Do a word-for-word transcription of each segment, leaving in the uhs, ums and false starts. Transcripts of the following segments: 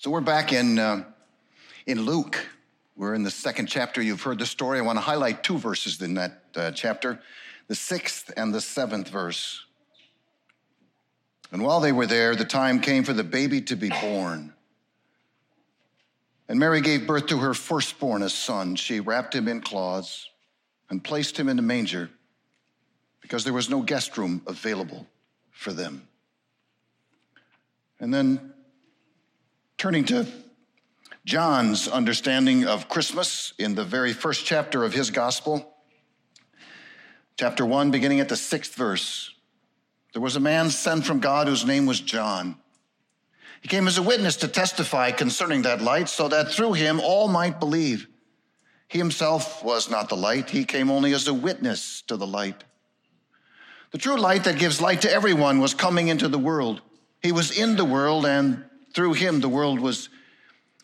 So we're back in uh, in Luke. We're in the second chapter. You've heard the story. I want to highlight two verses in that uh, chapter, the sixth and the seventh verse. And while they were there, the time came for the baby to be born. And Mary gave birth to her firstborn, a son. She wrapped him in cloths and placed him in a manger because there was no guest room available for them. And then turning to John's understanding of Christmas in the very first chapter of his gospel, chapter one, beginning at the sixth verse, there was a man sent from God whose name was John. He came as a witness to testify concerning that light, so that through him all might believe. He himself was not the light. He came only as a witness to the light. The true light that gives light to everyone was coming into the world. He was in the world, and through him the world was,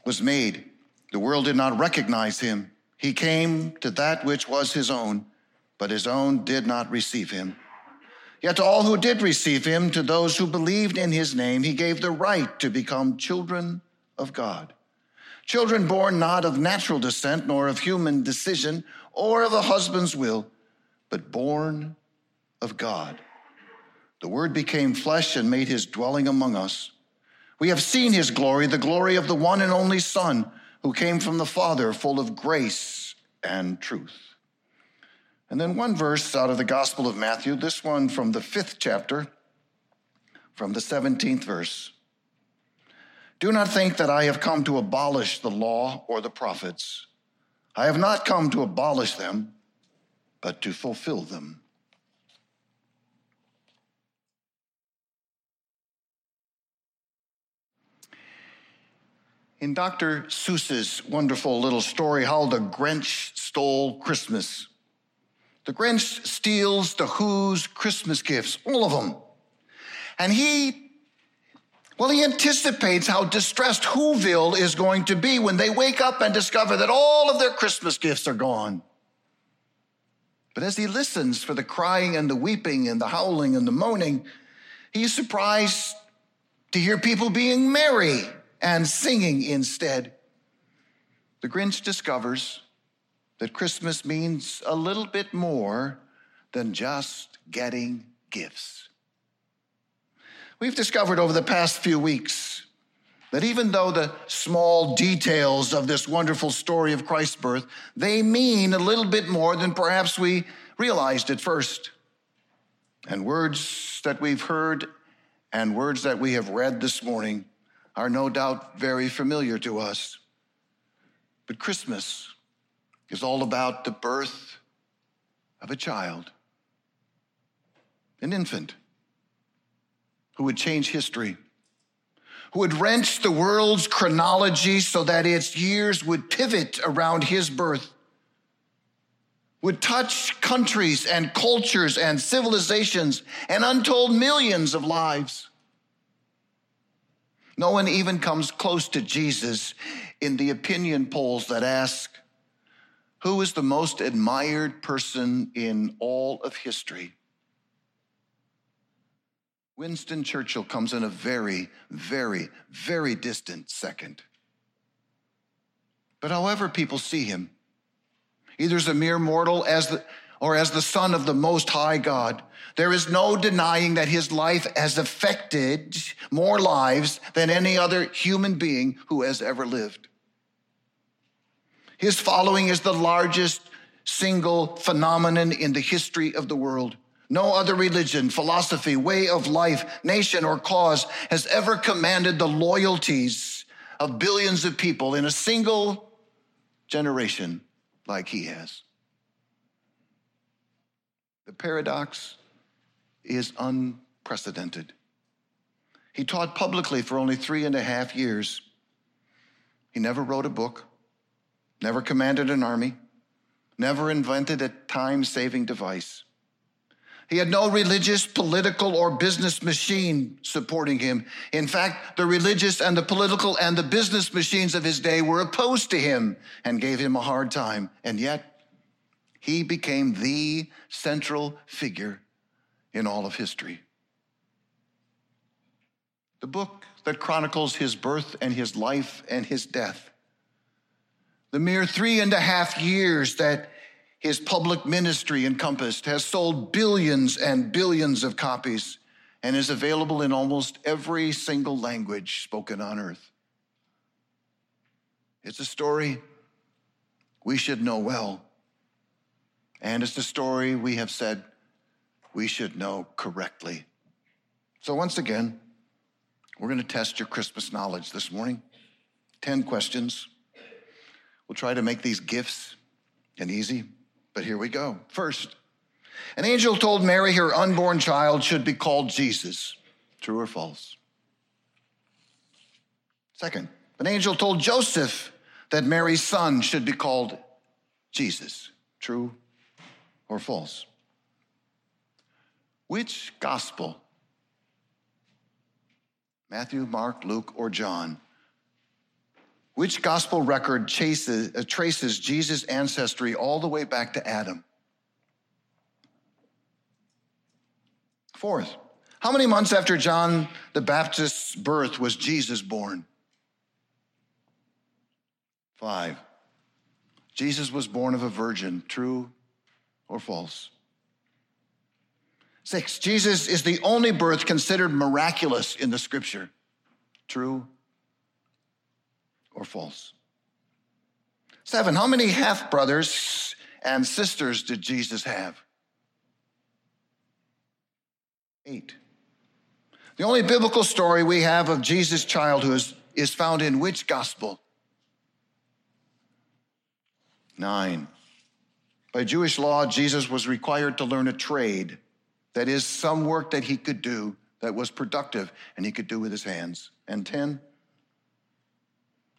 was made. The world did not recognize him. He came to that which was his own, but his own did not receive him. Yet to all who did receive him, to those who believed in his name, he gave the right to become children of God. Children born not of natural descent, nor of human decision, or of a husband's will, but born of God. The Word became flesh and made his dwelling among us. We have seen his glory, the glory of the one and only Son, who came from the Father, full of grace and truth. And then one verse out of the Gospel of Matthew, this one from the fifth chapter, from the seventeenth verse. Do not think that I have come to abolish the law or the prophets. I have not come to abolish them, but to fulfill them. In Doctor Seuss's wonderful little story, How the Grinch Stole Christmas, the Grinch steals the Who's Christmas gifts, all of them. And he, well, he anticipates how distressed Whoville is going to be when they wake up and discover that all of their Christmas gifts are gone. But as he listens for the crying and the weeping and the howling and the moaning, he's surprised to hear people being merry and singing instead. The Grinch discovers that Christmas means a little bit more than just getting gifts. We've discovered over the past few weeks that even though the small details of this wonderful story of Christ's birth, they mean a little bit more than perhaps we realized at first. And words that we've heard and words that we have read this morning are no doubt very familiar to us. But Christmas is all about the birth of a child, an infant who would change history, who would wrench the world's chronology so that its years would pivot around his birth, would touch countries and cultures and civilizations and untold millions of lives. No one even comes close to Jesus in the opinion polls that ask, who is the most admired person in all of history? Winston Churchill comes in a very, very, very distant second. But however people see him, either as a mere mortal as the, or as the son of the Most High God, there is no denying that his life has affected more lives than any other human being who has ever lived. His following is the largest single phenomenon in the history of the world. No other religion, philosophy, way of life, nation, or cause has ever commanded the loyalties of billions of people in a single generation like he has. The paradox is unprecedented. He taught publicly for only three and a half years. He never wrote a book, never commanded an army, never invented a time-saving device. He had no religious, political, or business machine supporting him. In fact, the religious and the political and the business machines of his day were opposed to him and gave him a hard time. And yet, he became the central figure in all of history. the book that chronicles his birth and his life and his death. The mere three and a half years that his public ministry encompassed has sold billions and billions of copies and is available in almost every single language spoken on earth. It's a story we should know well, and it's a story we have said we should know correctly. So once again, we're going to test your Christmas knowledge this morning. Ten questions. We'll try to make these gifts and easy, but here we go. First, an angel told Mary her unborn child should be called Jesus. True or false? Second, an angel told Joseph that Mary's son should be called Jesus. True or false? Which gospel, Matthew, Mark, Luke, or John, which gospel record chases, uh, traces Jesus' ancestry all the way back to Adam? Fourth, how many months after John the Baptist's birth was Jesus born? Five, Jesus was born of a virgin. True or false? Six, Jesus is the only birth considered miraculous in the scripture. True or false? Seven, how many half-brothers and sisters did Jesus have? Eight, the only biblical story we have of Jesus' childhood is found in which gospel? Nine, by Jewish law, Jesus was required to learn a trade. That is, some work that he could do that was productive and he could do with his hands. And ten,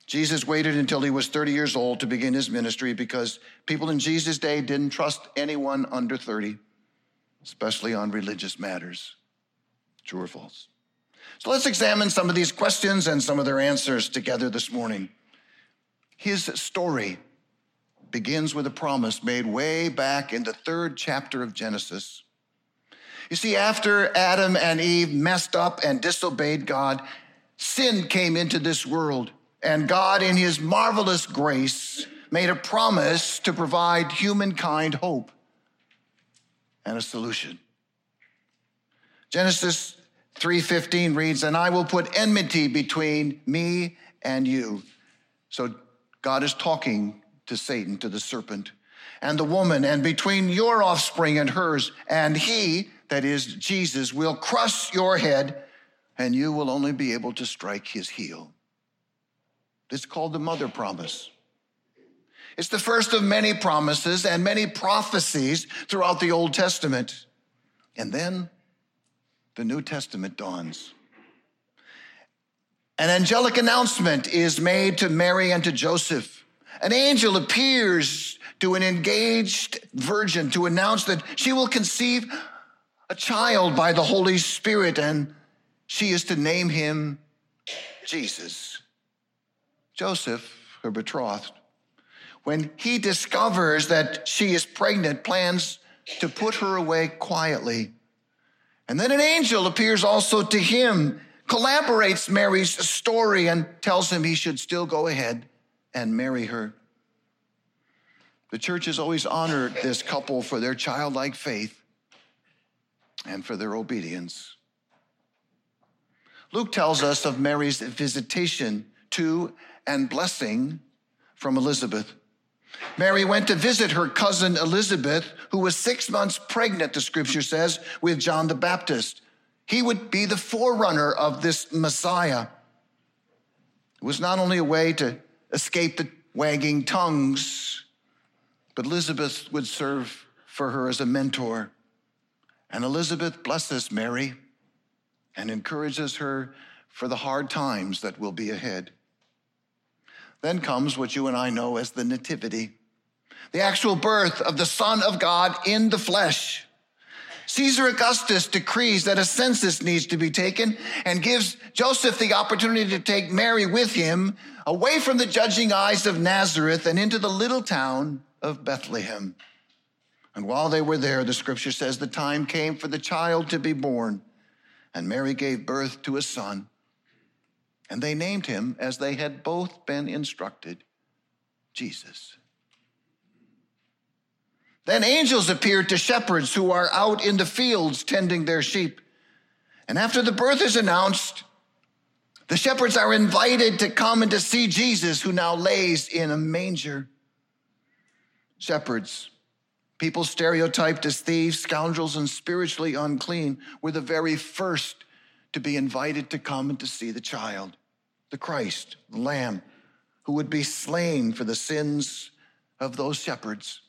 Jesus waited until he was thirty years old to begin his ministry because people in Jesus' day didn't trust anyone under thirty, especially on religious matters. True or false? So let's examine some of these questions and some of their answers together this morning. His story begins with a promise made way back in the third chapter of Genesis. You see, after Adam and Eve messed up and disobeyed God, sin came into this world, and God, in his marvelous grace, made a promise to provide humankind hope and a solution. Genesis three fifteen reads, "And I will put enmity between me and you." So God is talking to Satan, to the serpent, and the woman, "and between your offspring and hers, and he," that is, Jesus, "will crush your head, and you will only be able to strike his heel." It's called the mother promise. It's the first of many promises and many prophecies throughout the Old Testament. And then the New Testament dawns. An angelic announcement is made to Mary and to Joseph. An angel appears to an engaged virgin to announce that she will conceive a child by the Holy Spirit, and she is to name him Jesus. Joseph, her betrothed, when he discovers that she is pregnant, plans to put her away quietly. And then an angel appears also to him, collaborates Mary's story, and tells him he should still go ahead and marry her. The church has always honored this couple for their childlike faith and for their obedience. Luke tells us of Mary's visitation to and blessing from Elizabeth. Mary went to visit her cousin Elizabeth, who was six months pregnant, the scripture says, with John the Baptist. He would be the forerunner of this Messiah. It was not only a way to escape the wagging tongues, but Elizabeth would serve for her as a mentor. And Elizabeth blesses Mary and encourages her for the hard times that will be ahead. Then comes what you and I know as the Nativity, the actual birth of the Son of God in the flesh. Caesar Augustus decrees that a census needs to be taken and gives Joseph the opportunity to take Mary with him away from the judging eyes of Nazareth and into the little town of Bethlehem. And while they were there, the scripture says the time came for the child to be born, and Mary gave birth to a son, And they named him, as they had both been instructed, Jesus. Then angels appeared to shepherds who are out in the fields tending their sheep. And after the birth is announced, the shepherds are invited to come and to see Jesus, who now lays in a manger. Shepherds, people stereotyped as thieves, scoundrels, and spiritually unclean, were the very first to be invited to come and to see the child, the Christ, the Lamb, who would be slain for the sins of those shepherds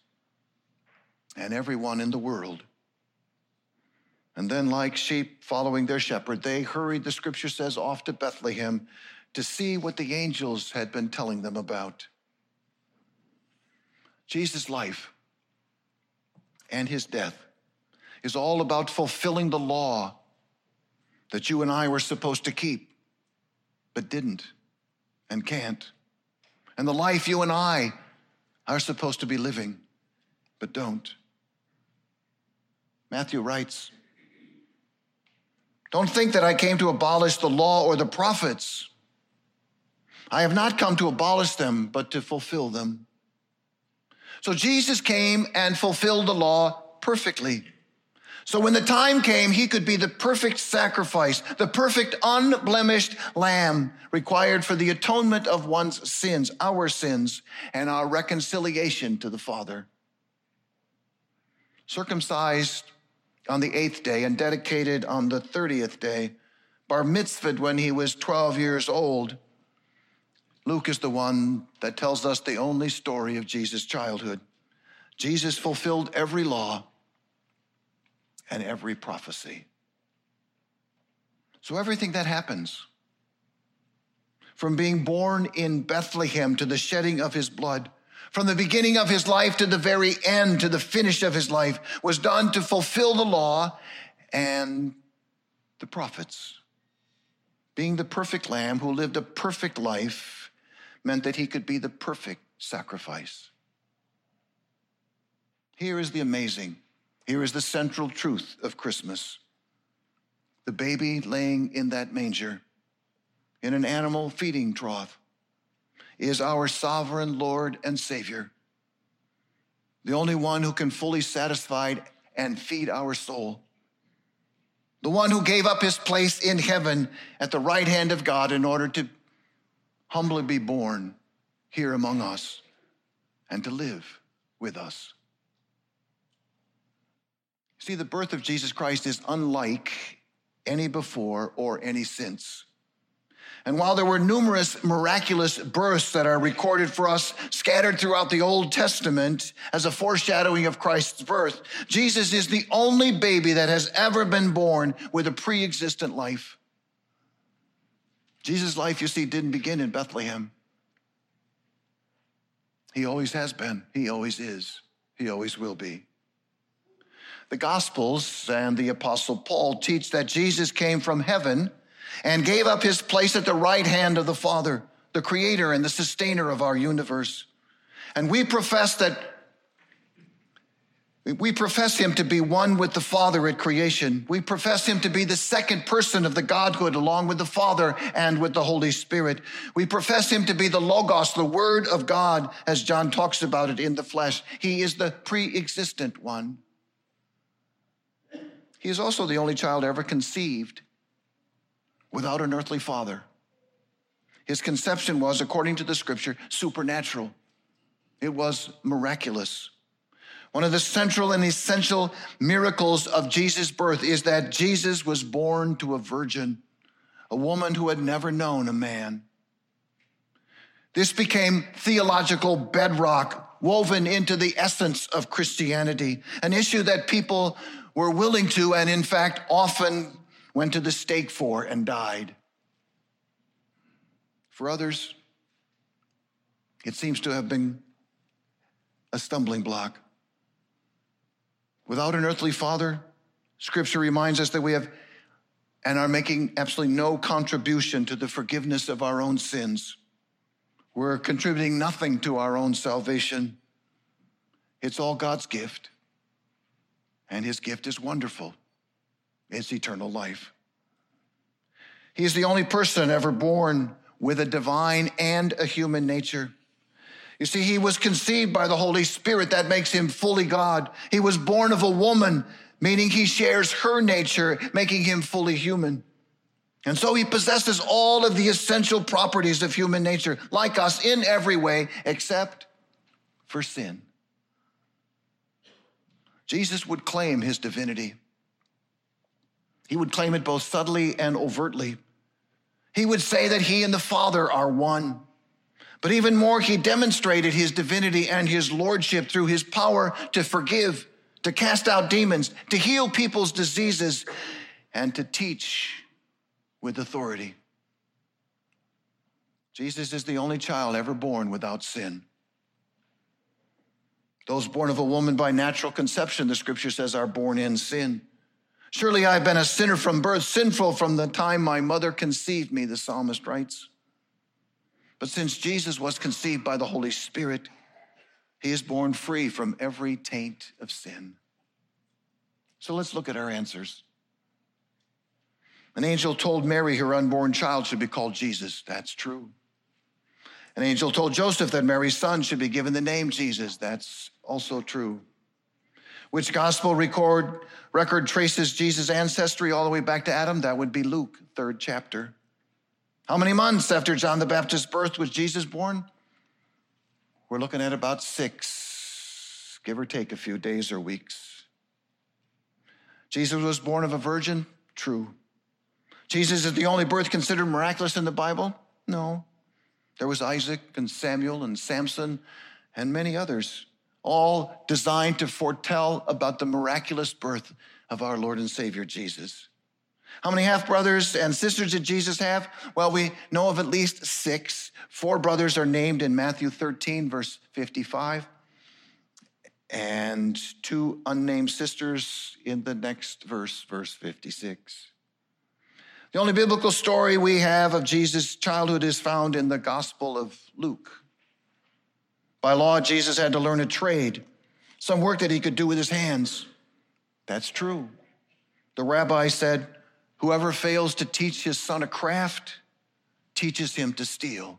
and everyone in the world. And then, like sheep following their shepherd, they hurried, the scripture says, off to Bethlehem to see what the angels had been telling them about. Jesus' life and his death is all about fulfilling the law that you and I were supposed to keep, but didn't and can't. And the life you and I are supposed to be living, but don't. Matthew writes, "Don't think that I came to abolish the law or the prophets. I have not come to abolish them, but to fulfill them." So Jesus came and fulfilled the law perfectly. So when the time came, he could be the perfect sacrifice, the perfect unblemished lamb required for the atonement of one's sins, our sins, and our reconciliation to the Father. Circumcised on the eighth day and dedicated on the thirtieth day, bar mitzvahed when he was twelve years old. Luke is the one that tells us the only story of Jesus' childhood. Jesus fulfilled every law and every prophecy. So everything that happens, from being born in Bethlehem to the shedding of his blood, from the beginning of his life to the very end, to the finish of his life, was done to fulfill the law and the prophets. Being the perfect lamb who lived a perfect life meant that he could be the perfect sacrifice. Here is the amazing, here is the central truth of Christmas. The baby laying in that manger, in an animal feeding trough, is our sovereign Lord and Savior, the only one who can fully satisfy and feed our soul, the one who gave up his place in heaven at the right hand of God in order to humbly be born here among us and to live with us. See, the birth of Jesus Christ is unlike any before or any since. And while there were numerous miraculous births that are recorded for us scattered throughout the Old Testament as a foreshadowing of Christ's birth, Jesus is the only baby that has ever been born with a pre-existent life. Jesus' life, you see, didn't begin in Bethlehem. He always has been. He always is. He always will be. The Gospels and the Apostle Paul teach that Jesus came from heaven and gave up his place at the right hand of the Father, the creator and the sustainer of our universe. And we profess that, we profess him to be one with the Father at creation. We profess him to be the second person of the Godhood along with the Father and with the Holy Spirit. We profess him to be the Logos, the Word of God, as John talks about it in the flesh. He is the pre-existent one. He is also the only child ever conceived without an earthly father. His conception was, according to the scripture, supernatural. It was miraculous. One of the central and essential miracles of Jesus' birth is that Jesus was born to a virgin, a woman who had never known a man. This became theological bedrock woven into the essence of Christianity, an issue that people were willing to and, in fact, often went to the stake for and died. For others, it seems to have been a stumbling block. Without an earthly father, scripture reminds us that we have and are making absolutely no contribution to the forgiveness of our own sins. We're contributing nothing to our own salvation. It's all God's gift, and his gift is wonderful. It's eternal life. He's the only person ever born with a divine and a human nature. You see, he was conceived by the Holy Spirit. That makes him fully God. He was born of a woman, meaning he shares her nature, making him fully human. And so he possesses all of the essential properties of human nature, like us in every way, except for sin. Jesus would claim his divinity. He would claim it both subtly and overtly. He would say that he and the Father are one. But even more, he demonstrated his divinity and his lordship through his power to forgive, to cast out demons, to heal people's diseases, and to teach with authority. Jesus is the only child ever born without sin. Those born of a woman by natural conception, the scripture says, are born in sin. Surely I've been a sinner from birth, sinful from the time my mother conceived me, the psalmist writes. But since Jesus was conceived by the Holy Spirit, he is born free from every taint of sin. So let's look at our answers. An angel told Mary her unborn child should be called Jesus. That's true. An angel told Joseph that Mary's son should be given the name Jesus. That's also true. Which gospel record record traces Jesus' ancestry all the way back to Adam? That would be Luke, third chapter. How many months after John the Baptist's birth was Jesus born? We're looking at about six, give or take a few days or weeks. Jesus was born of a virgin? True. Jesus is the only birth considered miraculous in the Bible? No. There was Isaac and Samuel and Samson and many others, all designed to foretell about the miraculous birth of our Lord and Savior Jesus. How many half-brothers and sisters did Jesus have? Well, we know of at least six. Four brothers are named in Matthew thirteen, verse fifty-five, and two unnamed sisters in the next verse, verse fifty-six. The only biblical story we have of Jesus' childhood is found in the Gospel of Luke. By law, Jesus had to learn a trade, some work that he could do with his hands. That's true. The rabbi said, whoever fails to teach his son a craft teaches him to steal.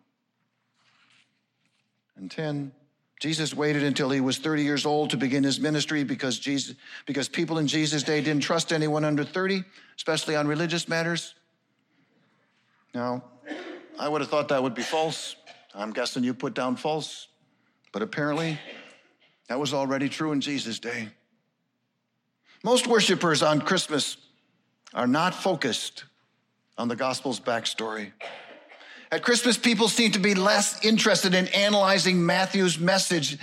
And ten, Jesus waited until he was thirty years old to begin his ministry because Jesus, because people in Jesus' day didn't trust anyone under thirty, especially on religious matters. Now, I would have thought that would be false. I'm guessing you put down false, but apparently that was already true in Jesus' day. Most worshipers on Christmas are not focused on the gospel's backstory. At Christmas, people seem to be less interested in analyzing Matthew's message.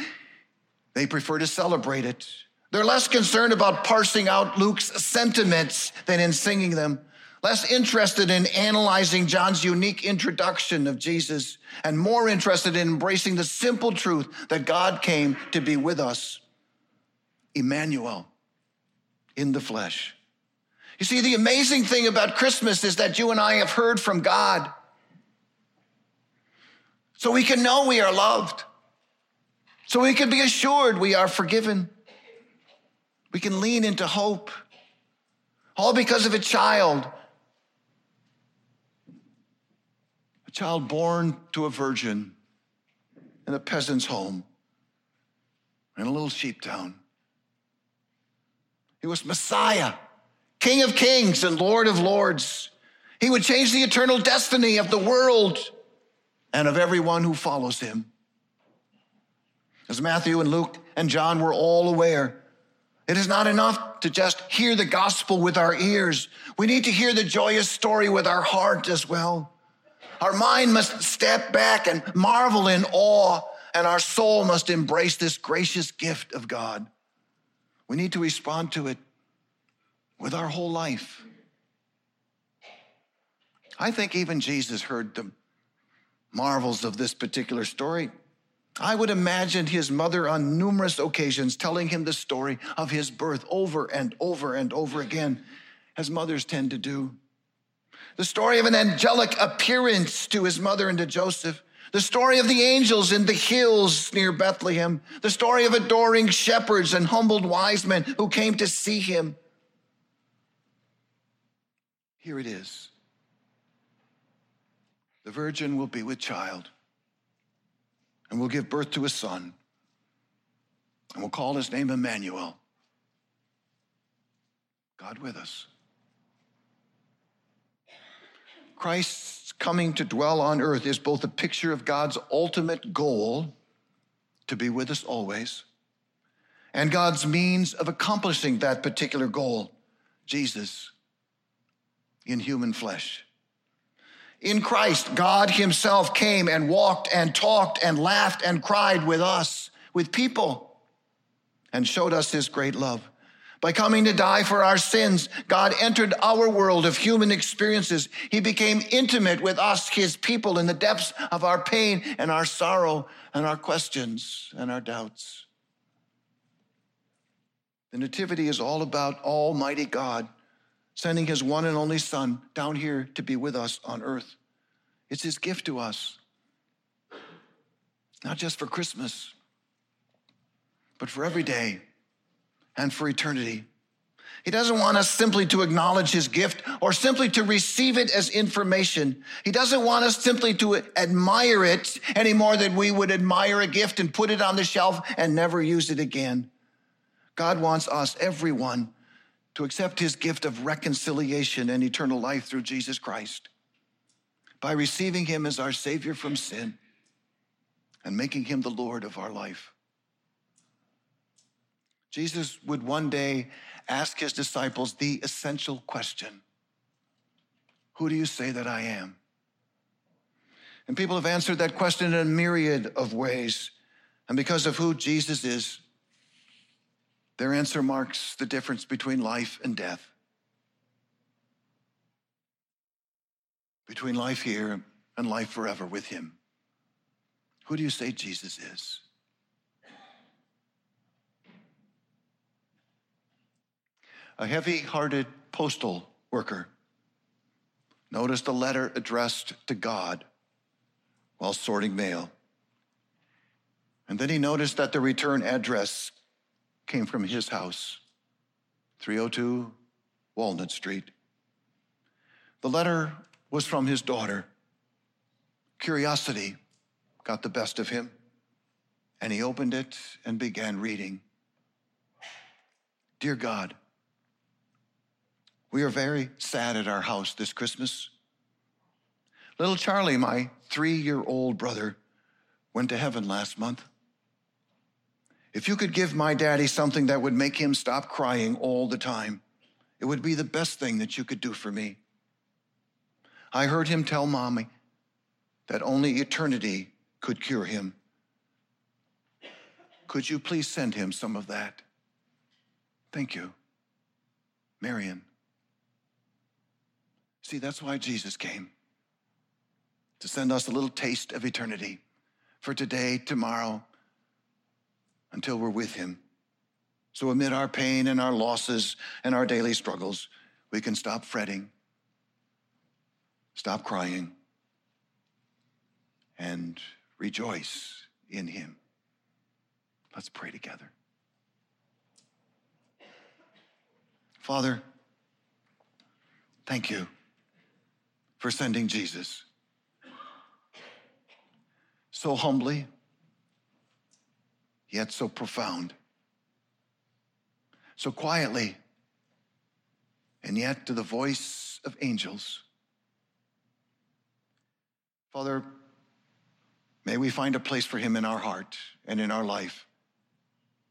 They prefer to celebrate it. They're less concerned about parsing out Luke's sentiments than in singing them, less interested in analyzing John's unique introduction of Jesus, and more interested in embracing the simple truth that God came to be with us, Emmanuel, in the flesh. You see, the amazing thing about Christmas is that you and I have heard from God. So we can know we are loved. So we can be assured we are forgiven. We can lean into hope. All because of a child. A child born to a virgin in a peasant's home in a little sheep town. He was Messiah. King of kings and Lord of lords. He would change the eternal destiny of the world and of everyone who follows him. As Matthew and Luke and John were all aware, it is not enough to just hear the gospel with our ears. We need to hear the joyous story with our heart as well. Our mind must step back and marvel in awe, and our soul must embrace this gracious gift of God. We need to respond to it with our whole life. I think even Jesus heard the marvels of this particular story. I would imagine his mother on numerous occasions telling him the story of his birth over and over and over again, as mothers tend to do. The story of an angelic appearance to his mother and to Joseph. The story of the angels in the hills near Bethlehem. The story of adoring shepherds and humbled wise men who came to see him. Here it is. The virgin will be with child and will give birth to a son and will call his name Emmanuel, God with us. Christ's coming to dwell on earth is both a picture of God's ultimate goal to be with us always and God's means of accomplishing that particular goal, Jesus in human flesh. In Christ, God himself came and walked and talked and laughed and cried with us, with people, and showed us his great love. By coming to die for our sins, God entered our world of human experiences. He became intimate with us, his people, in the depths of our pain and our sorrow and our questions and our doubts. The Nativity is all about Almighty God sending his one and only Son down here to be with us on earth. It's his gift to us, not just for Christmas, but for every day and for eternity. He doesn't want us simply to acknowledge his gift or simply to receive it as information. He doesn't want us simply to admire it any more than we would admire a gift and put it on the shelf and never use it again. God wants us, everyone, to accept his gift of reconciliation and eternal life through Jesus Christ by receiving him as our Savior from sin and making him the Lord of our life. Jesus would one day ask his disciples the essential question, who do you say that I am? And people have answered that question in a myriad of ways. And because of who Jesus is, their answer marks the difference between life and death, between life here and life forever with him. Who do you say Jesus is? A heavy-hearted postal worker noticed a letter addressed to God while sorting mail. And then he noticed that the return address came from his house, three oh two Walnut Street. The letter was from his daughter. Curiosity got the best of him, and he opened it and began reading. Dear God, we are very sad at our house this Christmas. Little Charlie, my three-year-old brother, went to heaven last month. If you could give my daddy something that would make him stop crying all the time, it would be the best thing that you could do for me. I heard him tell Mommy that only eternity could cure him. Could you please send him some of that? Thank you, Marion. See, that's why Jesus came, to send us a little taste of eternity for today, tomorrow, until we're with him. So amid our pain and our losses and our daily struggles, we can stop fretting, stop crying, and rejoice in him. Let's pray together. Father, thank you for sending Jesus so humbly, yet so profound, so quietly, and yet to the voice of angels. Father, may we find a place for him in our heart and in our life,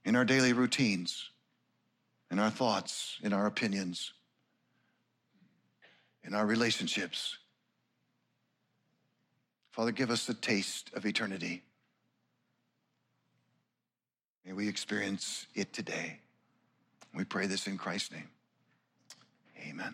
in our daily routines, in our thoughts, in our opinions, in our relationships. Father, give us the taste of eternity. May we experience it today. We pray this in Christ's name. Amen.